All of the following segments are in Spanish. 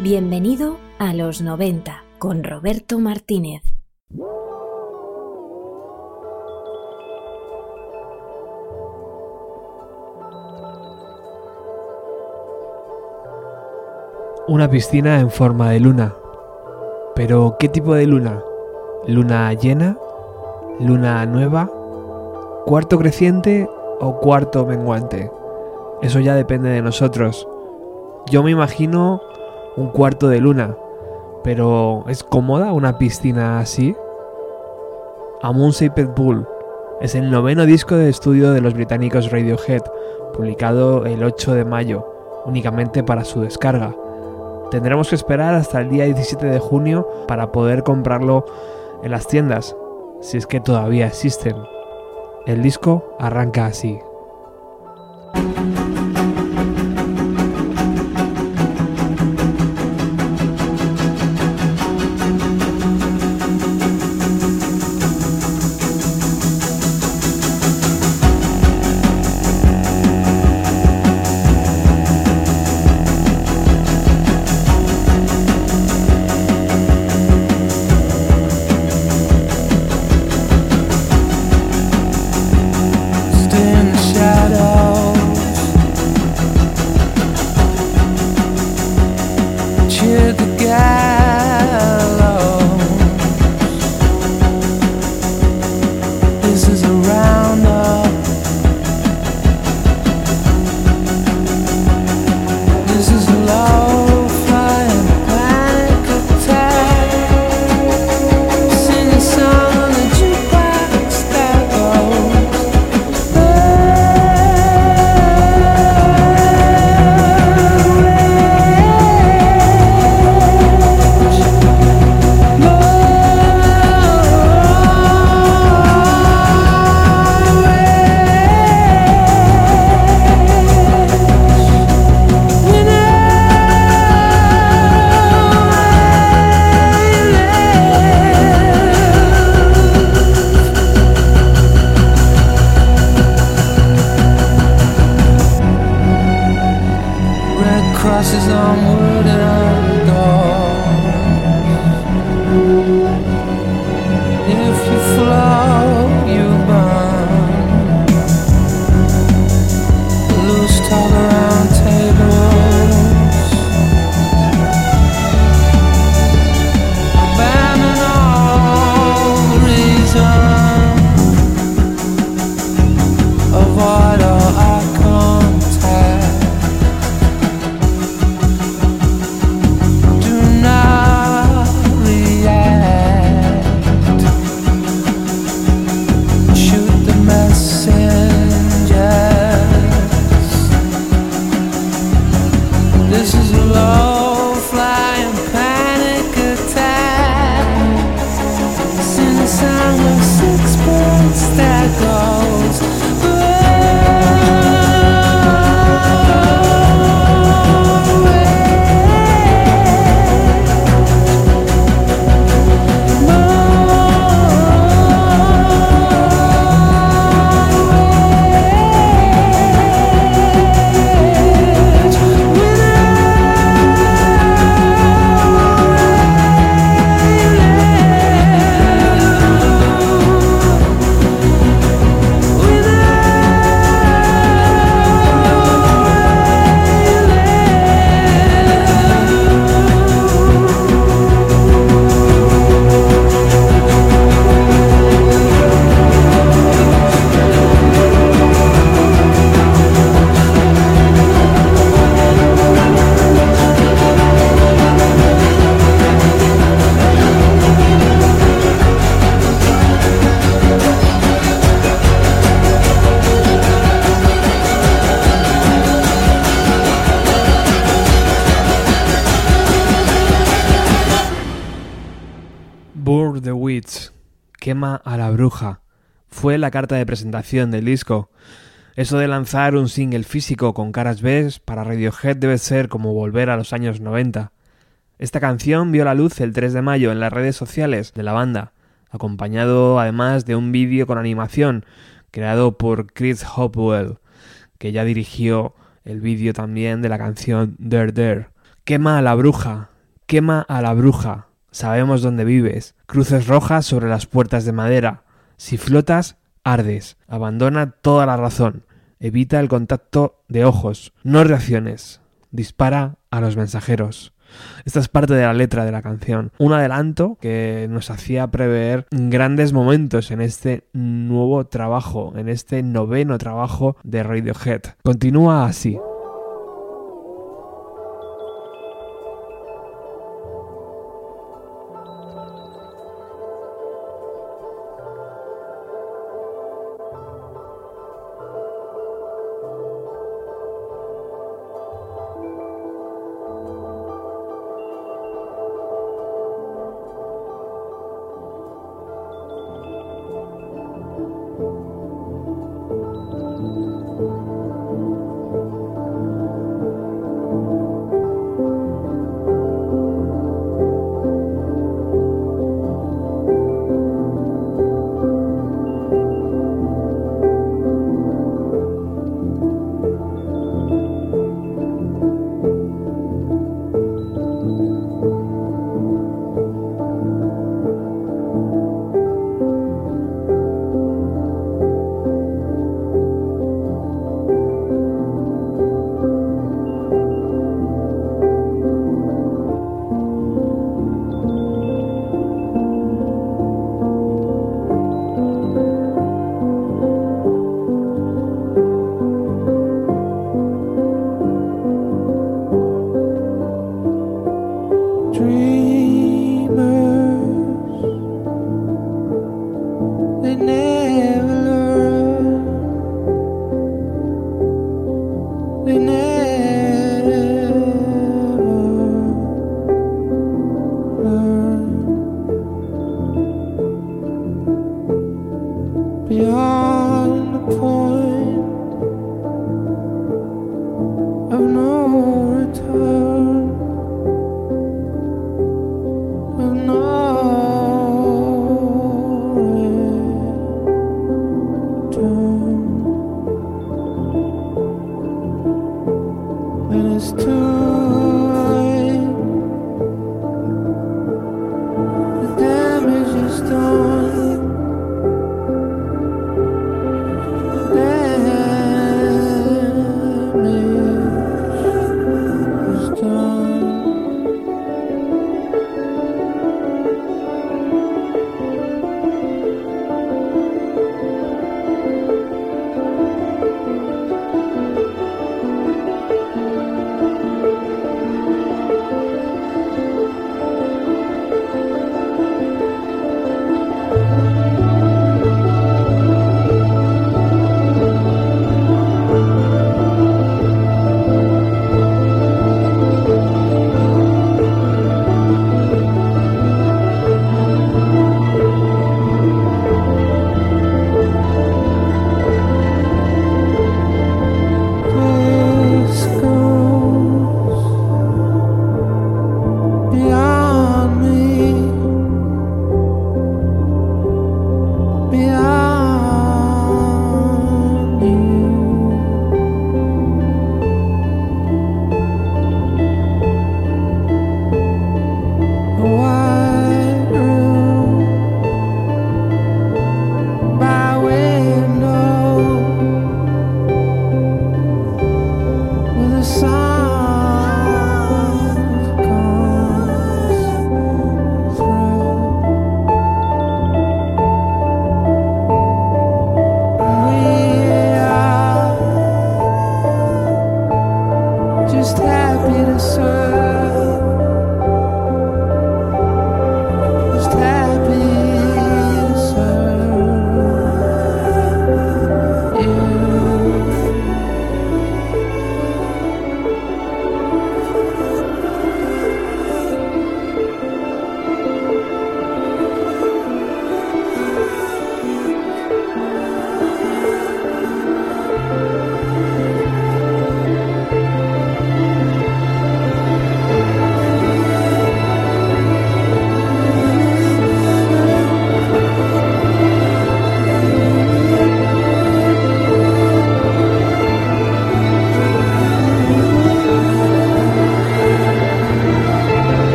Bienvenido a los 90 con Roberto Martínez. Una piscina en forma de luna. ¿Pero qué tipo de luna? ¿Luna llena? ¿Luna nueva? ¿Cuarto creciente o cuarto menguante? Eso ya depende de nosotros. Yo me imagino un cuarto de luna, pero ¿es cómoda una piscina así? A Moon Shaped Pool es el noveno disco de estudio de los británicos Radiohead, publicado el 8 de mayo, únicamente para su descarga. Tendremos que esperar hasta el día 17 de junio para poder comprarlo en las tiendas, si es que todavía existen. El disco arranca así. fue la carta de presentación del disco. Eso de lanzar un single físico con caras B para Radiohead debe ser como volver a los años 90. Esta canción vio la luz el 3 de mayo en las redes sociales de la banda, acompañado además de un vídeo con animación creado por Chris Hopewell, que ya dirigió el vídeo también de la canción There There. Quema a la bruja, quema a la bruja, sabemos dónde vives, cruces rojas sobre las puertas de madera, si flotas, ardes, abandona toda la razón, evita el contacto de ojos, no reacciones, dispara a los mensajeros. Esta es parte de la letra de la canción, un adelanto que nos hacía prever grandes momentos en este nuevo trabajo, en este noveno trabajo de Radiohead. Continúa así.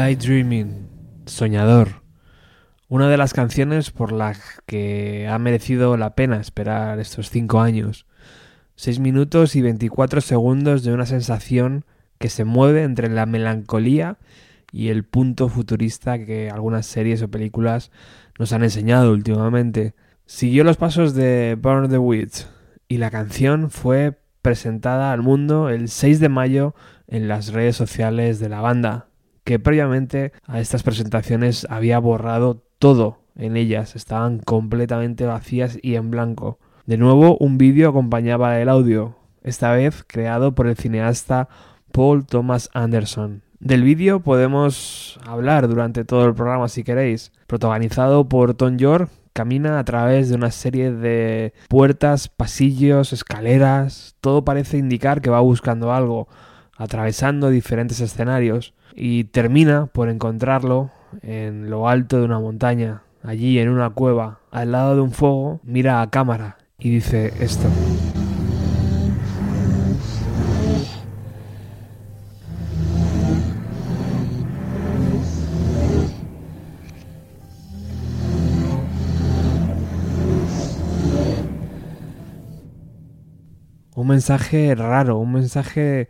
Daydreaming, Soñador, una de las canciones por las que ha merecido la pena esperar estos 5 años. 6 minutos y 24 segundos de una sensación que se mueve entre la melancolía y el punto futurista que algunas series o películas nos han enseñado últimamente. Siguió los pasos de Burn the Witch y la canción fue presentada al mundo el 6 de mayo en las redes sociales de la banda, que previamente a estas presentaciones había borrado todo en ellas, estaban completamente vacías y en blanco. De nuevo, un vídeo acompañaba el audio, esta vez creado por el cineasta Paul Thomas Anderson. Del vídeo podemos hablar durante todo el programa si queréis. Protagonizado por Thom Yorke, camina a través de una serie de puertas, pasillos, escaleras. Todo parece indicar que va buscando algo, atravesando diferentes escenarios, y termina por encontrarlo en lo alto de una montaña. Allí, en una cueva, al lado de un fuego, mira a cámara y dice esto. Un mensaje raro, un mensaje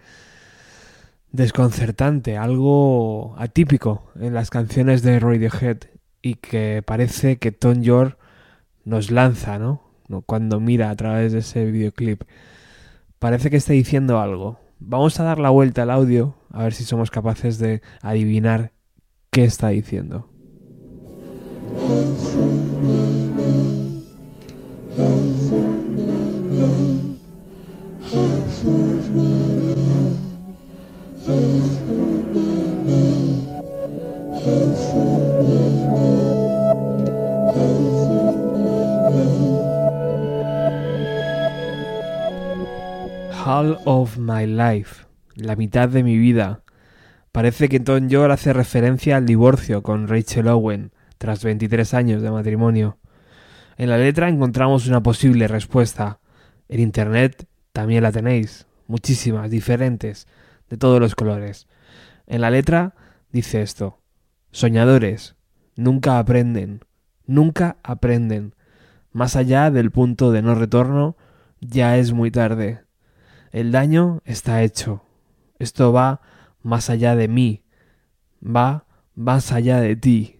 desconcertante, algo atípico en las canciones de Radiohead y que parece que Thom Yorke nos lanza, ¿no? Cuando mira a través de ese videoclip. Parece que está diciendo algo. Vamos a dar la vuelta al audio a ver si somos capaces de adivinar qué está diciendo. All of my life, la mitad de mi vida. Parece que Thom Yorke hace referencia al divorcio con Rachel Owen tras 23 años de matrimonio. En la letra encontramos una posible respuesta. En internet también la tenéis, muchísimas, diferentes, de todos los colores. En la letra dice esto: soñadores, nunca aprenden, más allá del punto de no retorno, ya es muy tarde, el daño está hecho, esto va más allá de mí, va más allá de ti.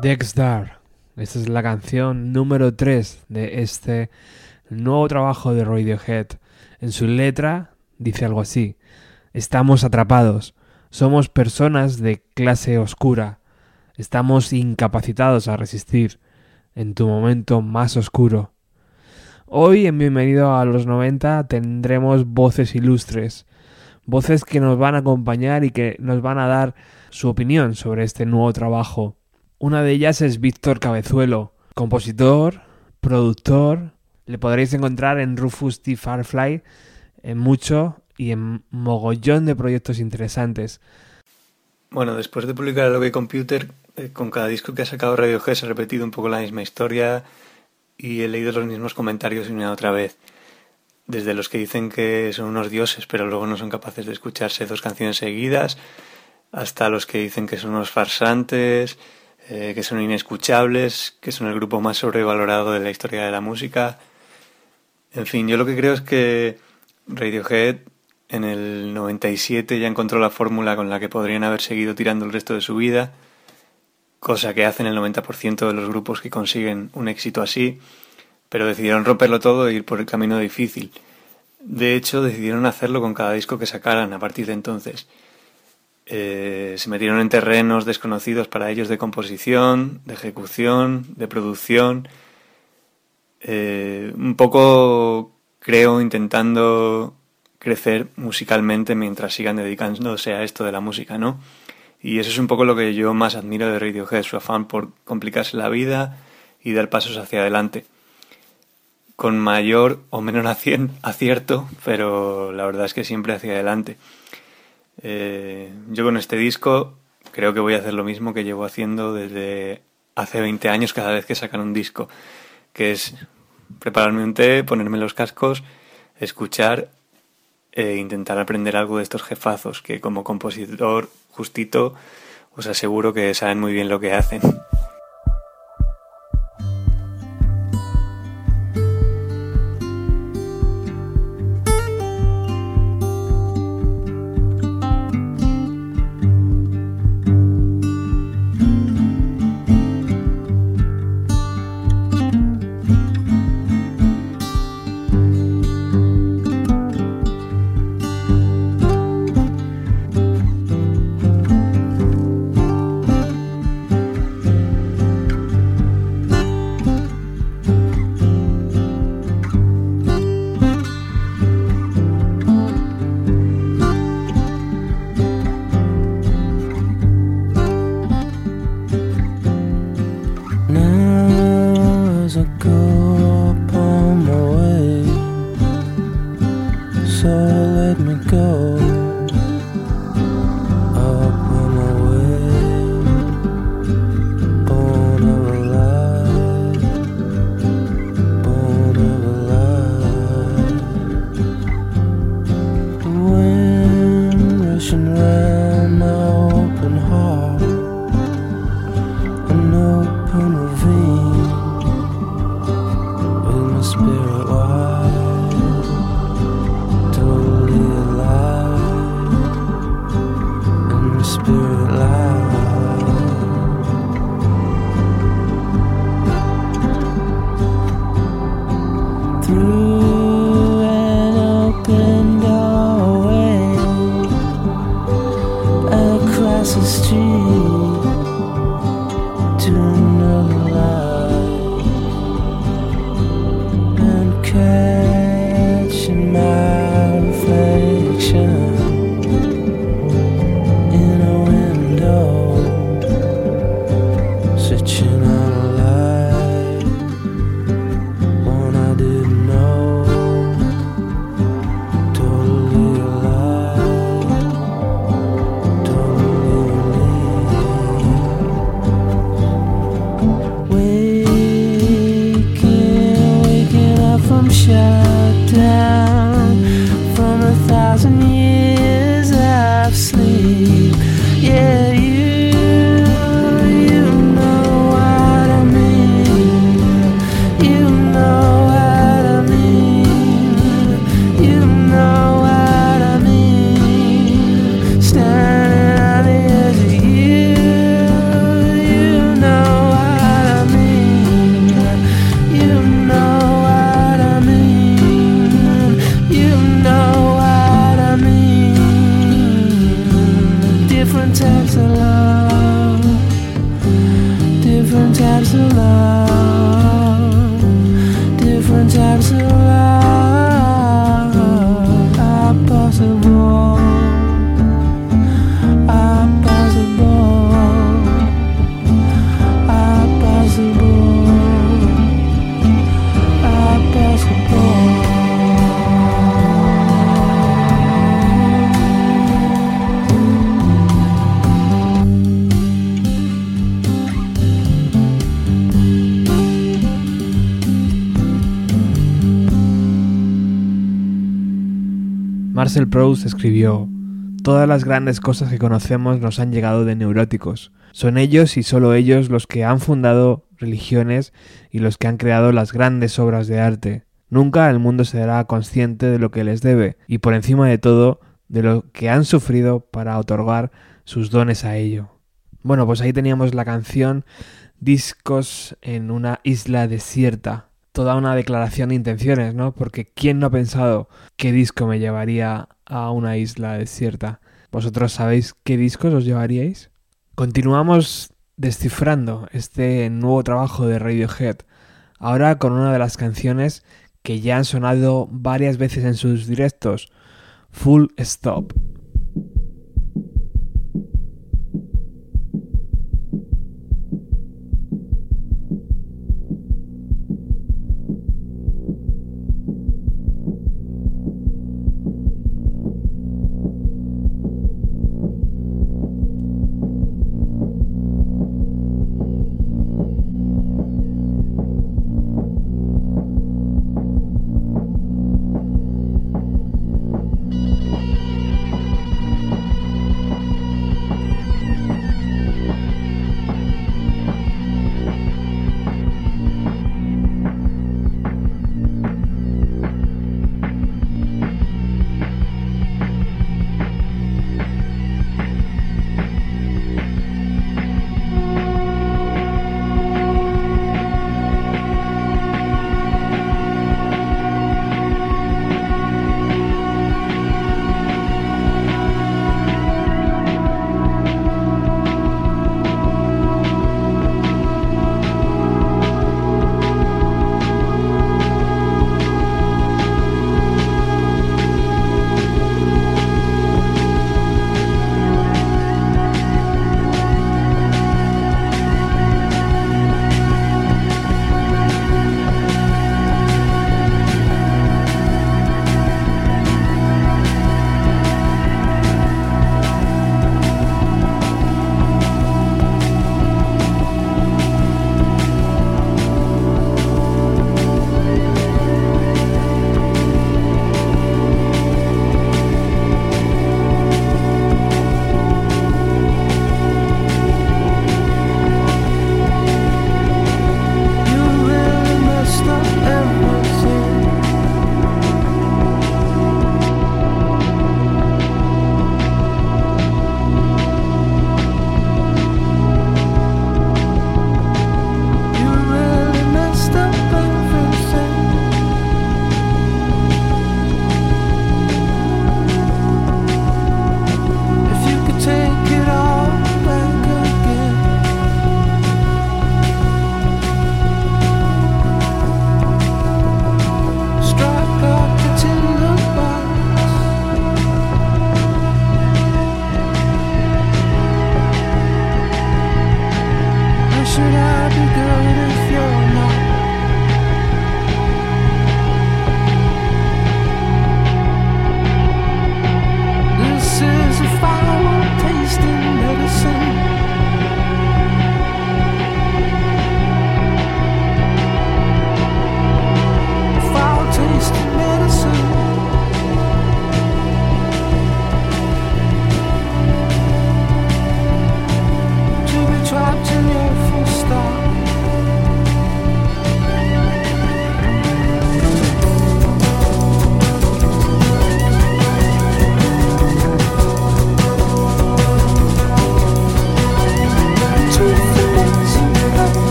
Dexter. Esta es la canción número 3 de este nuevo trabajo de Radiohead. En su letra dice algo así: estamos atrapados, somos personas de clase oscura, estamos incapacitados a resistir en tu momento más oscuro. Hoy en Bienvenido a los 90 tendremos voces ilustres, voces que nos van a acompañar y que nos van a dar su opinión sobre este nuevo trabajo. Una de ellas es Víctor Cabezuelo, compositor, productor. Le podréis encontrar en Rufus T. Firefly, en mucho y en mogollón de proyectos interesantes. Bueno, después de publicar el OK Computer, con cada disco que ha sacado Radiohead se ha repetido un poco la misma historia y he leído los mismos comentarios una y otra vez. Desde los que dicen que son unos dioses pero luego no son capaces de escucharse 2 canciones seguidas, hasta los que dicen que son unos farsantes, que son inescuchables, que son el grupo más sobrevalorado de la historia de la música. En fin, yo lo que creo es que Radiohead en el 97 ya encontró la fórmula con la que podrían haber seguido tirando el resto de su vida, cosa que hacen el 90% de los grupos que consiguen un éxito así, pero decidieron romperlo todo e ir por el camino difícil. De hecho, decidieron hacerlo con cada disco que sacaran a partir de entonces. Se metieron en terrenos desconocidos para ellos de composición, de ejecución, de producción. Un poco, creo, intentando crecer musicalmente mientras sigan dedicándose a esto de la música, ¿no? Y eso es un poco lo que yo más admiro de Radiohead, su afán por complicarse la vida y dar pasos hacia adelante. Con mayor o menor acierto, pero la verdad es que siempre hacia adelante. Yo con este disco creo que voy a hacer lo mismo que llevo haciendo desde hace 20 años cada vez que sacan un disco, que es prepararme un té, ponerme los cascos, escuchar e intentar aprender algo de estos jefazos que como compositor justito os aseguro que saben muy bien lo que hacen. Different types of love, different types of love, different types of love are possible, are possible, are possible, are possible. Marcel Proust escribió: «Todas las grandes cosas que conocemos nos han llegado de neuróticos. Son ellos y solo ellos los que han fundado religiones y los que han creado las grandes obras de arte. Nunca el mundo será consciente de lo que les debe y, por encima de todo, de lo que han sufrido para otorgar sus dones a ello». Bueno, pues ahí teníamos la canción Discos en una isla desierta. Toda una declaración de intenciones, ¿no? Porque ¿quién no ha pensado qué disco me llevaría a una isla desierta? ¿Vosotros sabéis qué discos os llevaríais? Continuamos descifrando este nuevo trabajo de Radiohead, ahora con una de las canciones que ya han sonado varias veces en sus directos, Full Stop.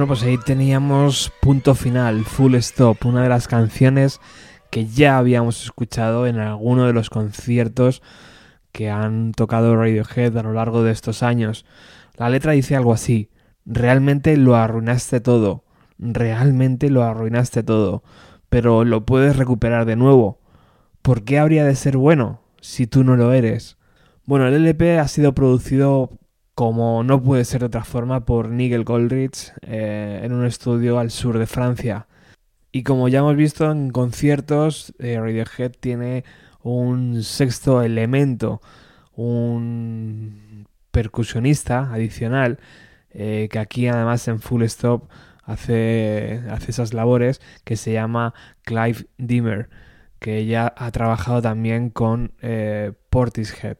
Bueno, pues ahí teníamos Punto Final, Full Stop, una de las canciones que ya habíamos escuchado en alguno de los conciertos que han tocado Radiohead a lo largo de estos años. La letra dice algo así: realmente lo arruinaste todo, realmente lo arruinaste todo, pero lo puedes recuperar de nuevo. ¿Por qué habría de ser bueno si tú no lo eres? Bueno, el LP ha sido producido, como no puede ser de otra forma, por Nigel Goldrich en un estudio al sur de Francia. Y como ya hemos visto en conciertos, Radiohead tiene un sexto elemento, un percusionista adicional, que aquí además en Full Stop hace esas labores, que se llama Clive Deamer, que ya ha trabajado también con Portishead.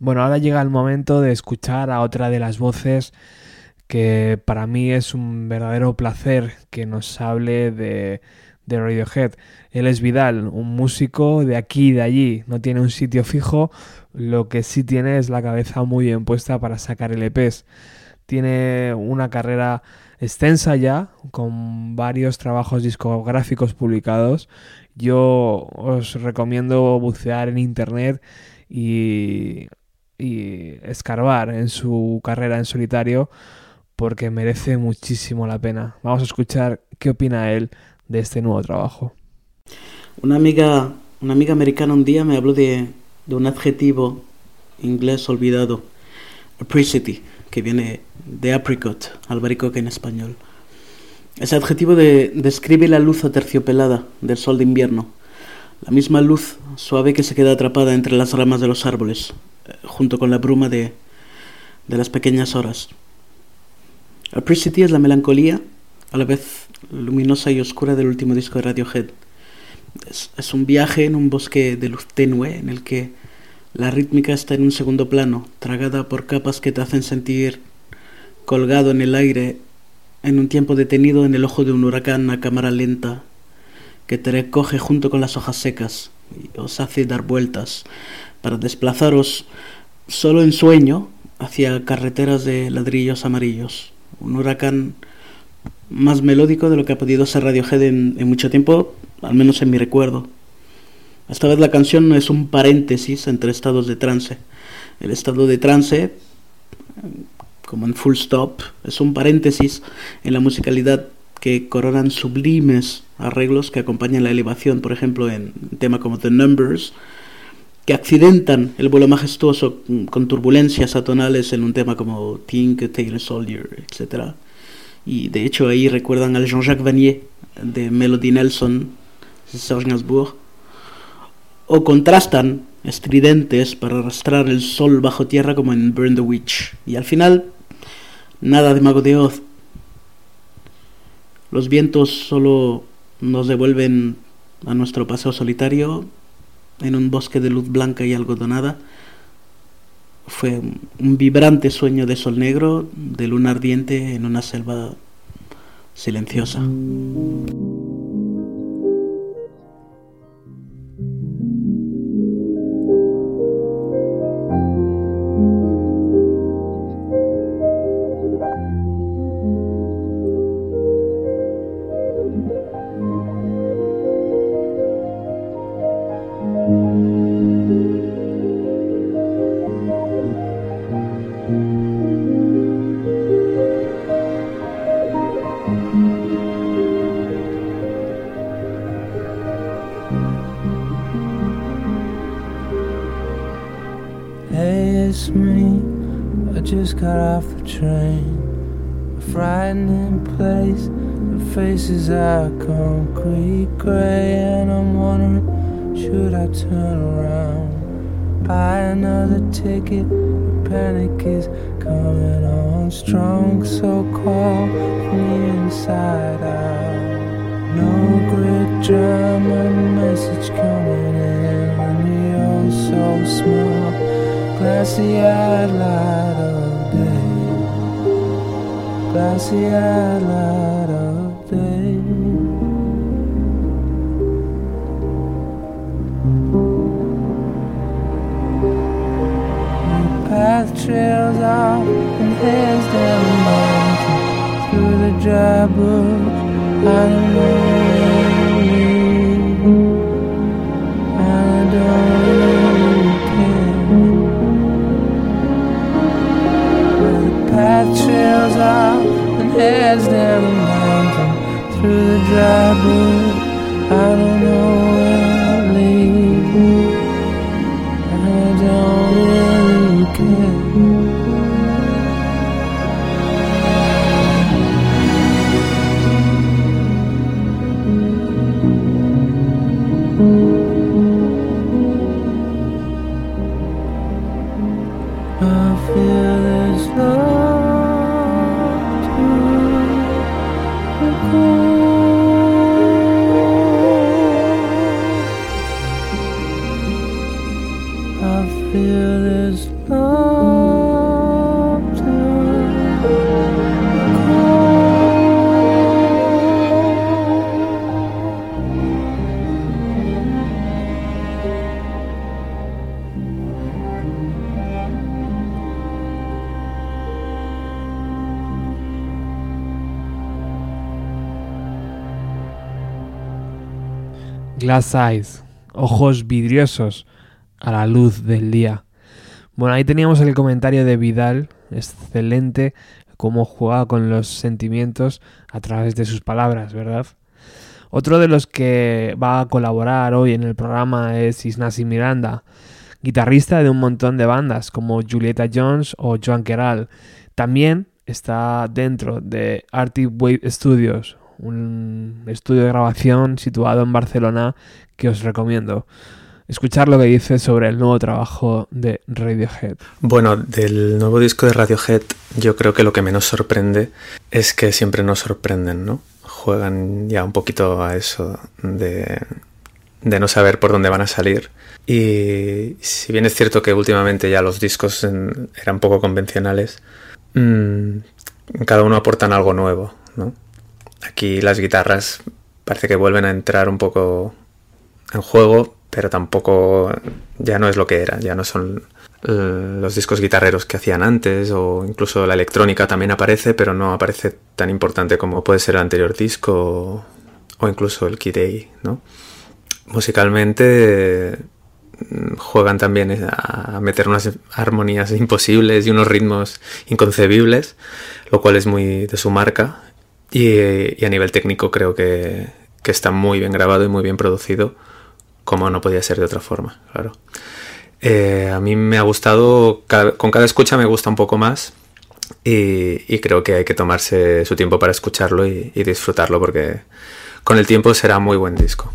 Bueno, ahora llega el momento de escuchar a otra de las voces que para mí es un verdadero placer que nos hable de Radiohead. Él es Vidal, un músico de aquí y de allí, no tiene un sitio fijo, lo que sí tiene es la cabeza muy bien puesta para sacar LPs. Tiene una carrera extensa ya, con varios trabajos discográficos publicados. Yo os recomiendo bucear en internet y escarbar en su carrera en solitario, porque merece muchísimo la pena. Vamos a escuchar qué opina él de este nuevo trabajo. Una amiga americana un día me habló de un adjetivo inglés olvidado, apricity, que viene de apricot, albaricoque en español. Ese adjetivo describe la luz aterciopelada del sol de invierno, la misma luz suave que se queda atrapada entre las ramas de los árboles, junto con la bruma de las pequeñas horas. Apricity es la melancolía, a la vez luminosa y oscura, del último disco de Radiohead. Es un viaje en un bosque de luz tenue, en el que la rítmica está en un segundo plano, tragada por capas que te hacen sentir colgado en el aire, en un tiempo detenido en el ojo de un huracán a cámara lenta, que te recoge junto con las hojas secas y os hace dar vueltas para desplazaros solo en sueño hacia carreteras de ladrillos amarillos. Un huracán más melódico de lo que ha podido ser Radiohead en mucho tiempo, al menos en mi recuerdo. Esta vez la canción no es un paréntesis entre estados de trance. El estado de trance, como en Full Stop, es un paréntesis en la musicalidad que coronan sublimes arreglos que acompañan la elevación, por ejemplo, en temas como The Numbers, que accidentan el vuelo majestuoso con turbulencias atonales en un tema como Think Taylor Soldier, etc. Y de hecho ahí recuerdan al Jean-Jacques Vanier de Melody Nelson, Serge Gainsbourg, o contrastan estridentes para arrastrar el sol bajo tierra como en Burn the Witch. Y al final, nada de Mago de Oz. Los vientos solo nos devuelven a nuestro paseo solitario en un bosque de luz blanca y algodonada. Fue un vibrante sueño de sol negro, de luna ardiente en una selva silenciosa. Got off the train, a frightening place. The faces are concrete grey, and I'm wondering, should I turn around, buy another ticket? The panic is coming on strong, so cold from the inside out. No grid drum, a message coming in, only oh so small, glassy-eyed light of glassy eyed light of day. The path trails off and heads down the mountain, through the trouble and lonely. And only can. Where the path trails off and heads down the mountain through the dry bush. I don't know where it leads. I don't really care. Glass Eyes, ojos vidriosos a la luz del día. Bueno, ahí teníamos el comentario de Vidal, excelente, cómo jugaba con los sentimientos a través de sus palabras, ¿verdad? Otro de los que va a colaborar hoy en el programa es Ik Miranda, guitarrista de un montón de bandas como Julieta Jones o Joan Qralt. También está dentro de Arctic Wave Studios, un estudio de grabación situado en Barcelona que os recomiendo. Escuchar lo que dice sobre el nuevo trabajo de Radiohead. Bueno, del nuevo disco de Radiohead yo creo que lo que menos sorprende es que siempre nos sorprenden, ¿no? Juegan ya un poquito a eso de no saber por dónde van a salir. Y si bien es cierto que últimamente ya los discos eran poco convencionales, cada uno aportan algo nuevo, ¿no? Aquí las guitarras parece que vuelven a entrar un poco en juego, pero tampoco, ya no es lo que era, ya no son los discos guitarreros que hacían antes, o incluso la electrónica también aparece, pero no aparece tan importante como puede ser el anterior disco o incluso el Kid A, ¿no? Musicalmente juegan también a meter unas armonías imposibles y unos ritmos inconcebibles, lo cual es muy de su marca. Y a nivel técnico creo que está muy bien grabado y muy bien producido, como no podía ser de otra forma, claro. A mí me ha gustado, con cada escucha me gusta un poco más y creo que hay que tomarse su tiempo para escucharlo y disfrutarlo, porque con el tiempo será muy buen disco.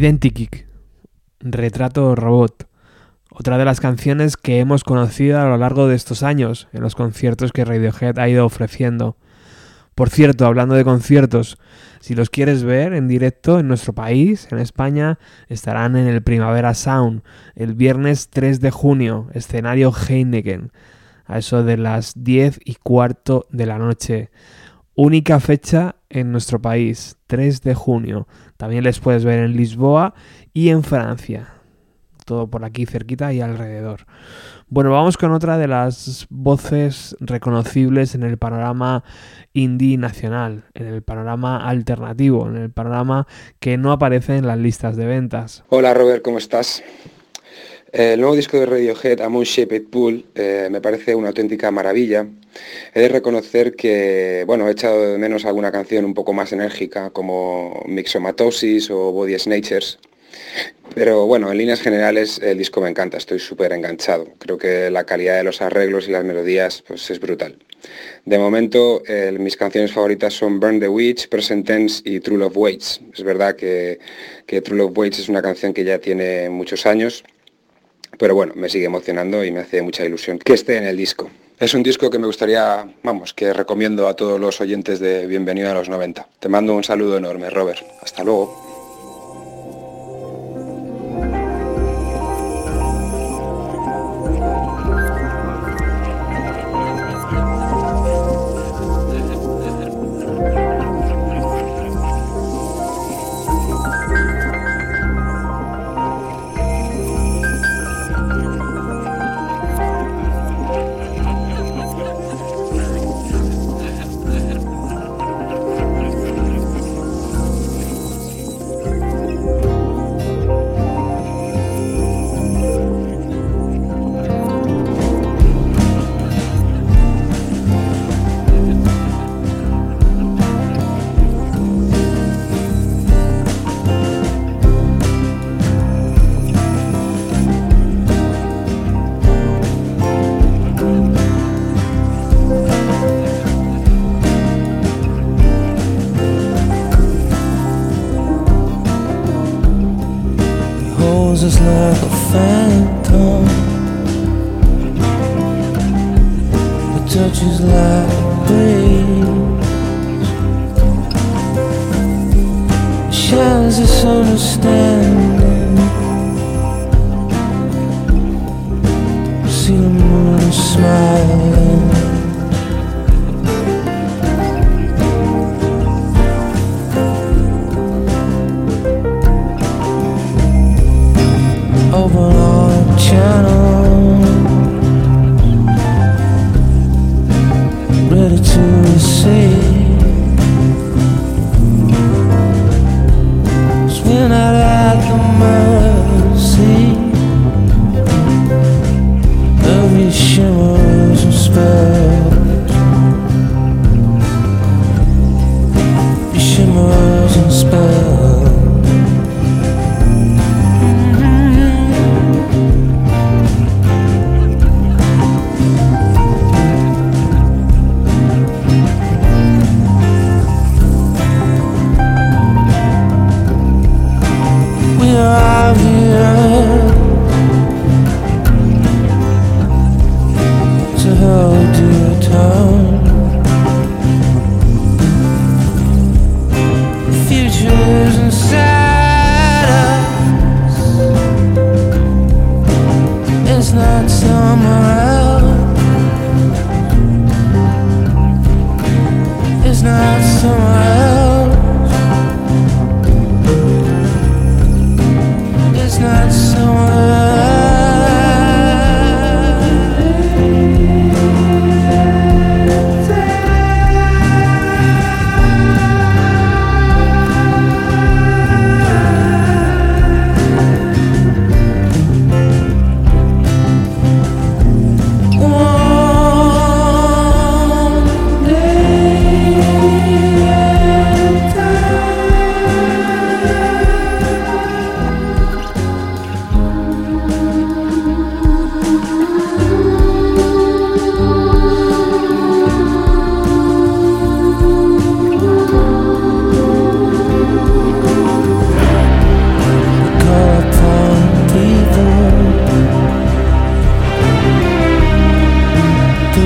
Identikit, Retrato Robot, otra de las canciones que hemos conocido a lo largo de estos años en los conciertos que Radiohead ha ido ofreciendo. Por cierto, hablando de conciertos, si los quieres ver en directo en nuestro país, en España, estarán en el Primavera Sound el viernes 3 de junio, escenario Heineken, a eso de las 10:15 de la noche. Única fecha en nuestro país, 3 de junio. También les puedes ver en Lisboa y en Francia. Todo por aquí cerquita y alrededor. Bueno, vamos con otra de las voces reconocibles en el panorama indie nacional, en el panorama alternativo, en el panorama que no aparece en las listas de ventas. Hola Robert, ¿cómo estás? El nuevo disco de Radiohead, A Moon Shaped Pool, me parece una auténtica maravilla. He de reconocer que, bueno, he echado de menos alguna canción un poco más enérgica, como Mixomatosis o Bodysnatchers. Pero bueno, en líneas generales el disco me encanta, estoy súper enganchado. Creo que la calidad de los arreglos y las melodías pues, es brutal. De momento mis canciones favoritas son Burn the Witch, Present Tense y True Love Waits. Es verdad que True Love Waits es una canción que ya tiene muchos años, pero bueno, me sigue emocionando y me hace mucha ilusión que esté en el disco. Es un disco que me gustaría, vamos, que recomiendo a todos los oyentes de Bienvenido a los 90. Te mando un saludo enorme, Robert. Hasta luego.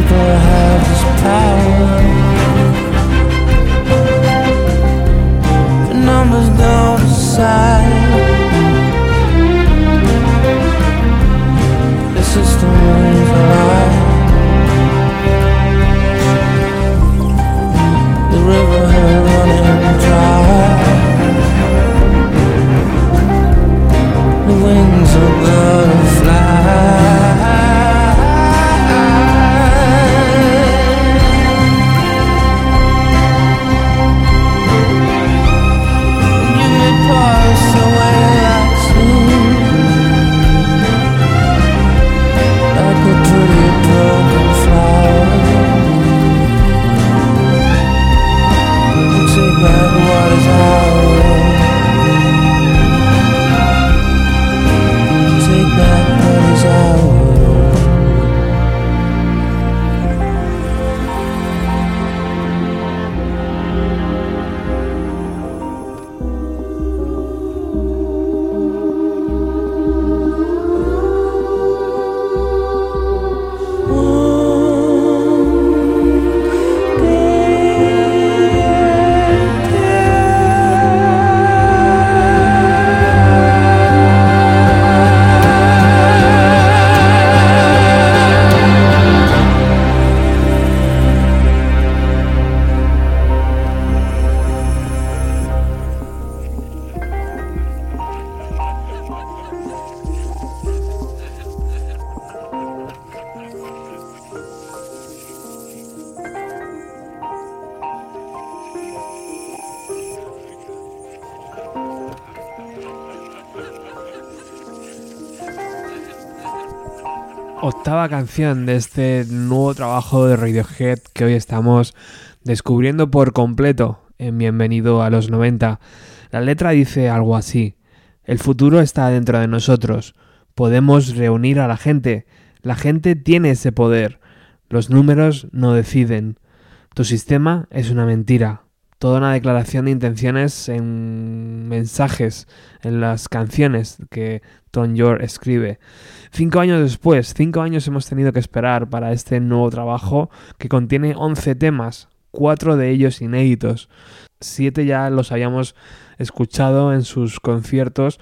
people have this power. The numbers don't decide. The system runs a lie. The river has running dry. The winds are gonna fly. Octava canción de este nuevo trabajo de Radiohead que hoy estamos descubriendo por completo en Bienvenido a los 90. La letra dice algo así: el futuro está dentro de nosotros, podemos reunir a la gente tiene ese poder, los números no deciden, tu sistema es una mentira. Toda una declaración de intenciones en mensajes, en las canciones que Thom Yorke escribe. 5 años después, 5 años hemos tenido que esperar para este nuevo trabajo que contiene 11 temas, 4 de ellos inéditos. 7 ya los habíamos escuchado en sus conciertos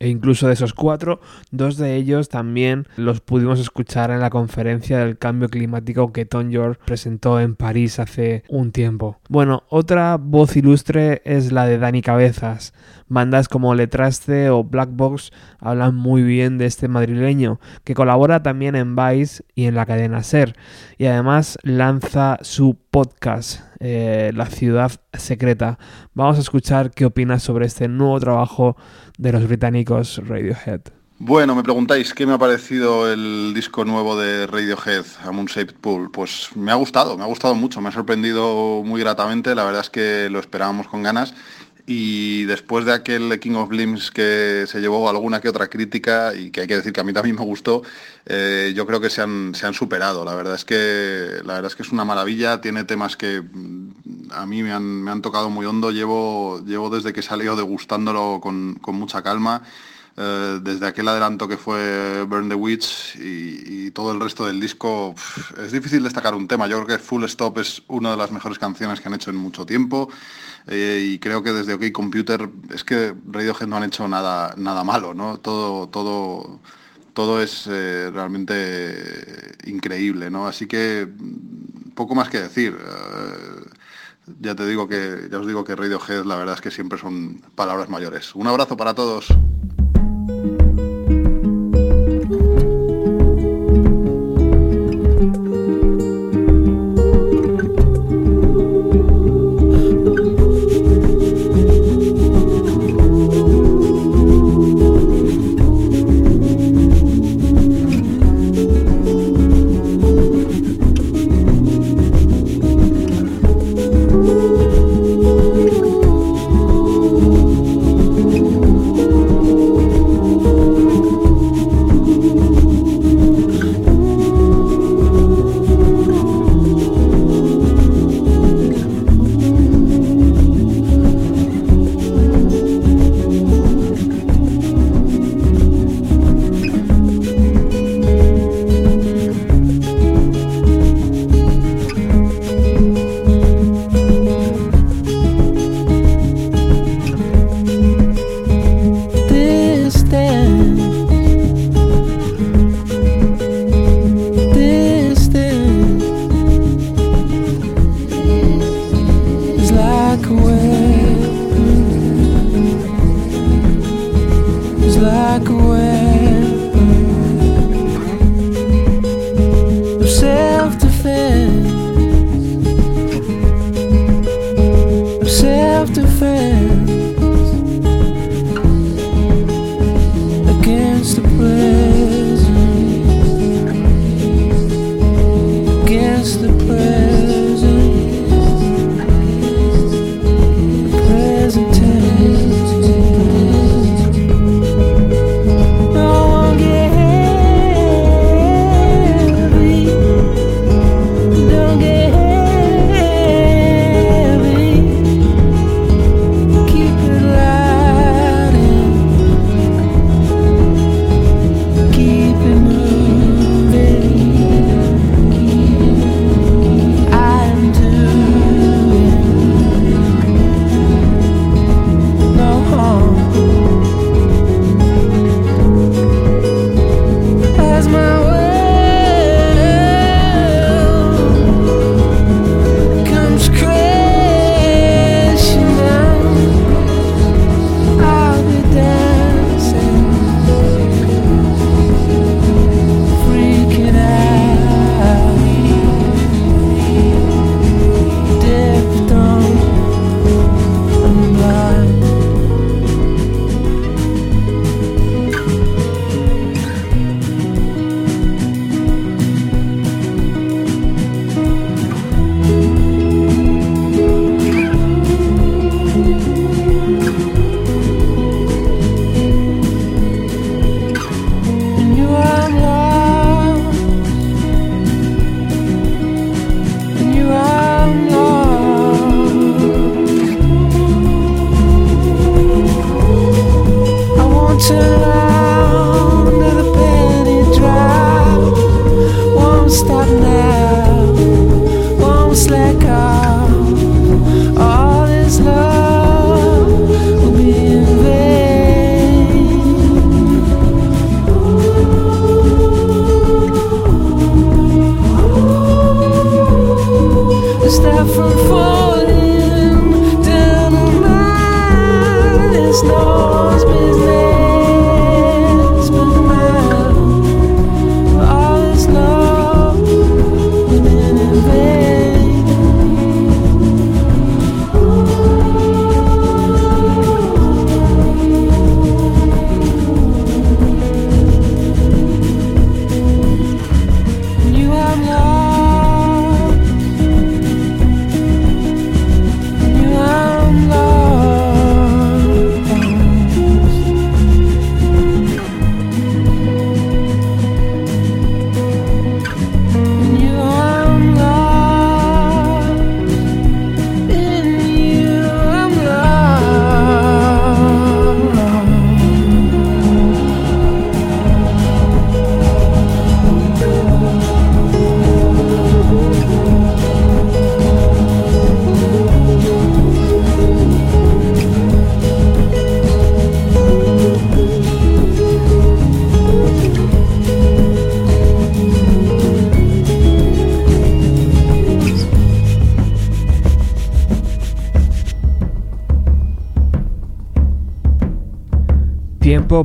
e incluso de esos 4, 2 de ellos también los pudimos escuchar en la conferencia del cambio climático que Thom Yorke presentó en París hace un tiempo. Bueno, otra voz ilustre es la de Dani Cabezas. Bandas como Letraste o Black Box hablan muy bien de este madrileño, que colabora también en Vice y en la cadena SER, y además lanza su podcast, La Ciudad Secreta. Vamos a escuchar qué opinas sobre este nuevo trabajo de los británicos Radiohead. Bueno, me preguntáis qué me ha parecido el disco nuevo de Radiohead, A Moon Shaped Pool. Pues me ha gustado mucho, me ha sorprendido muy gratamente, la verdad es que lo esperábamos con ganas. Y después de aquel King of Limbs que se llevó alguna que otra crítica y que hay que decir que a mí también me gustó, yo creo que se han superado. La verdad es que es una maravilla, tiene temas que a mí me han tocado muy hondo, llevo desde que salió degustándolo con mucha calma, desde aquel adelanto que fue Burn the Witch y todo el resto del disco. Es difícil destacar un tema, yo creo que Full Stop es una de las mejores canciones que han hecho en mucho tiempo. Y creo que desde OK Computer es que Radiohead no han hecho nada malo, ¿no? Todo es realmente increíble, ¿no? Así que poco más que decir. Ya os digo que Radiohead, la verdad es que siempre son palabras mayores. Un abrazo para todos.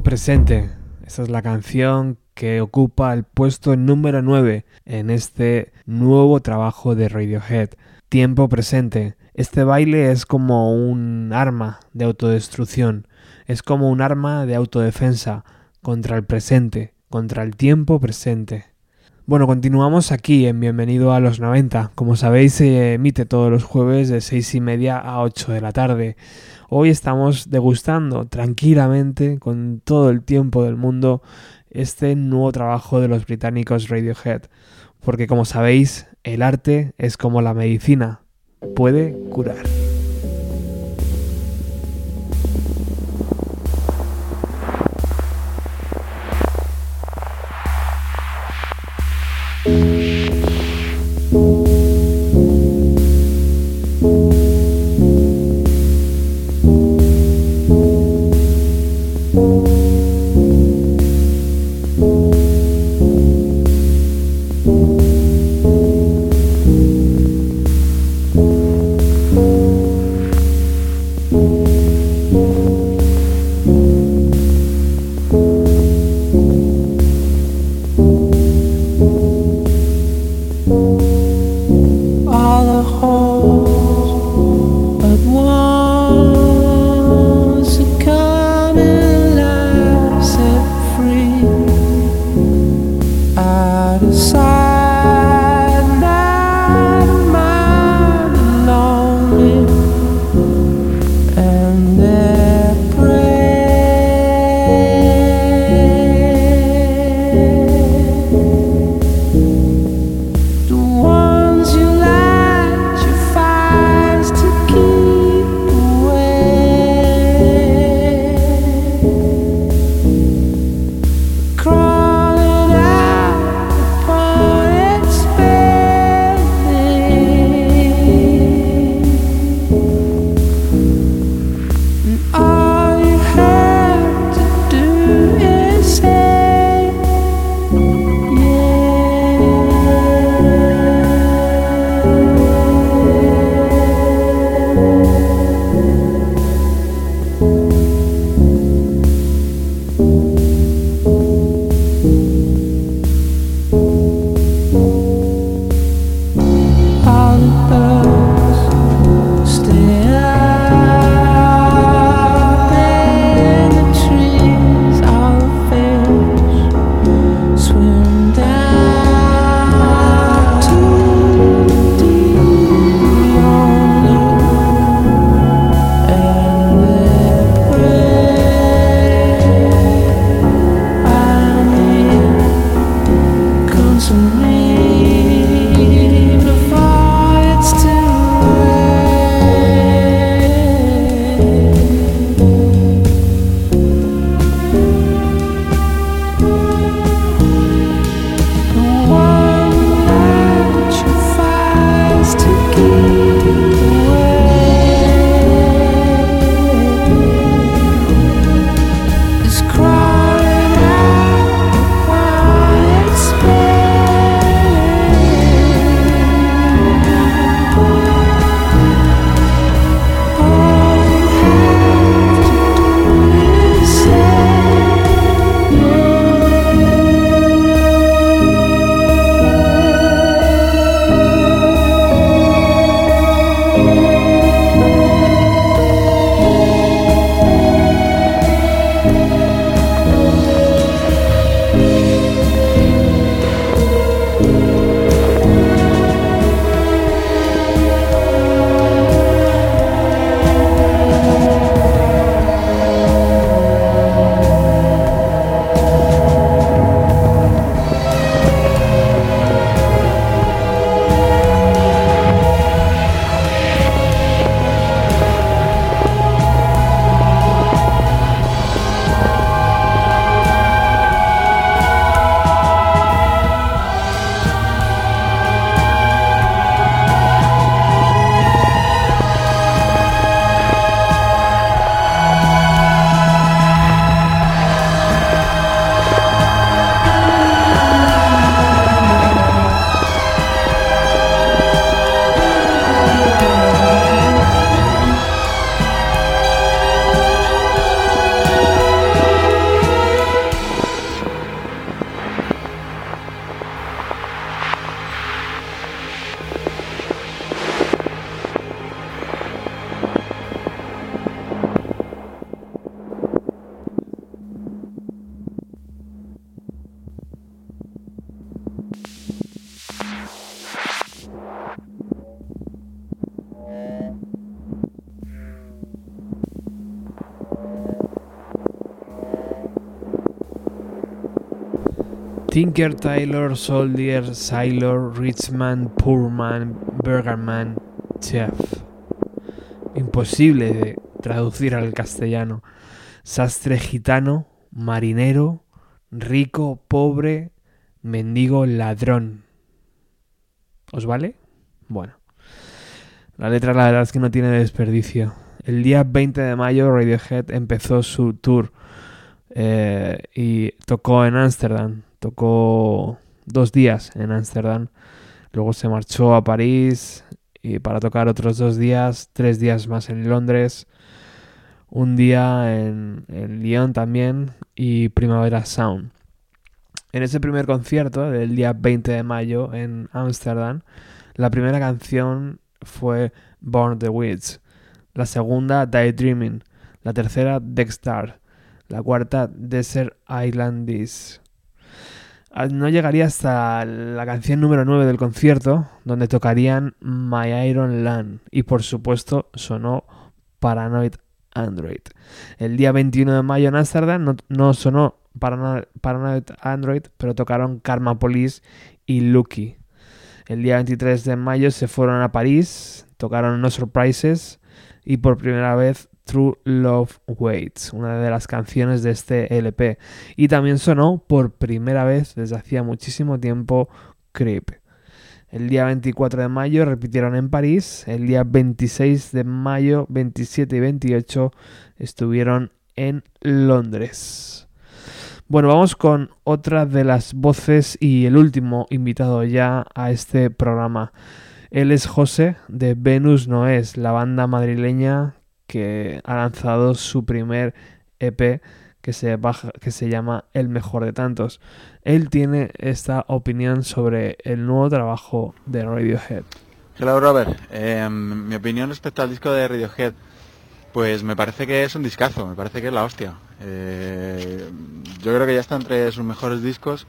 Presente. Esta es la canción que ocupa el puesto número 9 en este nuevo trabajo de Radiohead. Tiempo presente. Este baile es como un arma de autodestrucción. Es como un arma de autodefensa contra el presente, contra el tiempo presente. Bueno, continuamos aquí en Bienvenido a los 90. Como sabéis, se emite todos los jueves de 6:30 a 8 de la tarde. Hoy estamos degustando tranquilamente, con todo el tiempo del mundo, este nuevo trabajo de los británicos Radiohead. Porque como sabéis, el arte es como la medicina, puede curar. Tinker, Tailor, Soldier, Sailor, Rich Man, Poor Man, Burger Man, Chef. Imposible de traducir al castellano. Sastre, gitano, marinero, rico, pobre, mendigo, ladrón. ¿Os vale? Bueno. La letra la verdad es que no tiene desperdicio. El día 20 de mayo Radiohead empezó su tour y tocó en Ámsterdam. Tocó 2 días en Ámsterdam. Luego se marchó a París y para tocar otros 2 días, 3 días más en Londres, 1 día en Lyon también y Primavera Sound. En ese primer concierto del día 20 de mayo en Ámsterdam, la primera canción fue Burn the Witch, la segunda Daydreaming, la tercera Death Star, la cuarta Desert Island Disc. No llegaría hasta la canción número 9 del concierto, donde tocarían My Iron Land, y por supuesto sonó Paranoid Android. El día 21 de mayo en Ámsterdam no sonó Paranoid Android, pero tocaron Karma Police y Lucky. El día 23 de mayo se fueron a París, tocaron No Surprises y por primera vez True Love Waits, una de las canciones de este LP. Y también sonó por primera vez desde hacía muchísimo tiempo Creep. El día 24 de mayo repitieron en París. El día 26 de mayo, 27 y 28 estuvieron en Londres. Bueno, vamos con otra de las voces y el último invitado ya a este programa. Él es José de Venus No Es, la banda madrileña que ha lanzado su primer EP que se llama El Mejor de Tantos. Él tiene esta opinión sobre el nuevo trabajo de Radiohead. Hello Robert, mi opinión respecto al disco de Radiohead. Pues me parece que es un discazo, me parece que es la hostia. Yo creo que ya está entre sus mejores discos.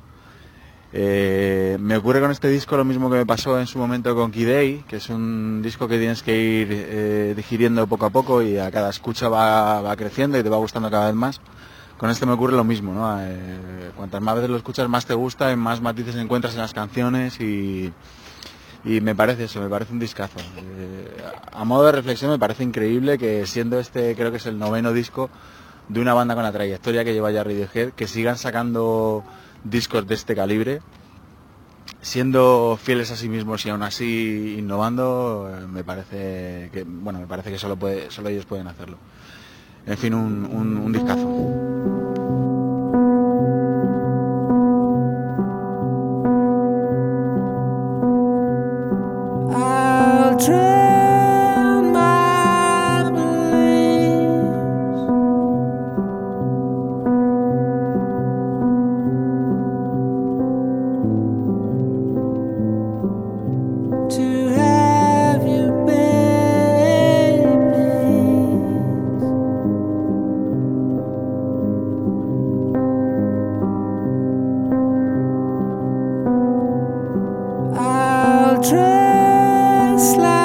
Me ocurre con este disco lo mismo que me pasó en su momento con Kid A, que es un disco que tienes que ir digiriendo poco a poco y a cada escucha va creciendo y te va gustando cada vez más. Con este me ocurre lo mismo, ¿no? Cuantas más veces lo escuchas, más te gusta y más matices encuentras en las canciones y me parece eso, me parece un discazo. A modo de reflexión me parece increíble que siendo este, creo que es el 9º disco de una banda con la trayectoria que lleva ya Radiohead, que sigan sacando discos de este calibre, siendo fieles a sí mismos y aún así innovando, me parece que solo ellos pueden hacerlo. En fin, un discazo. Slide.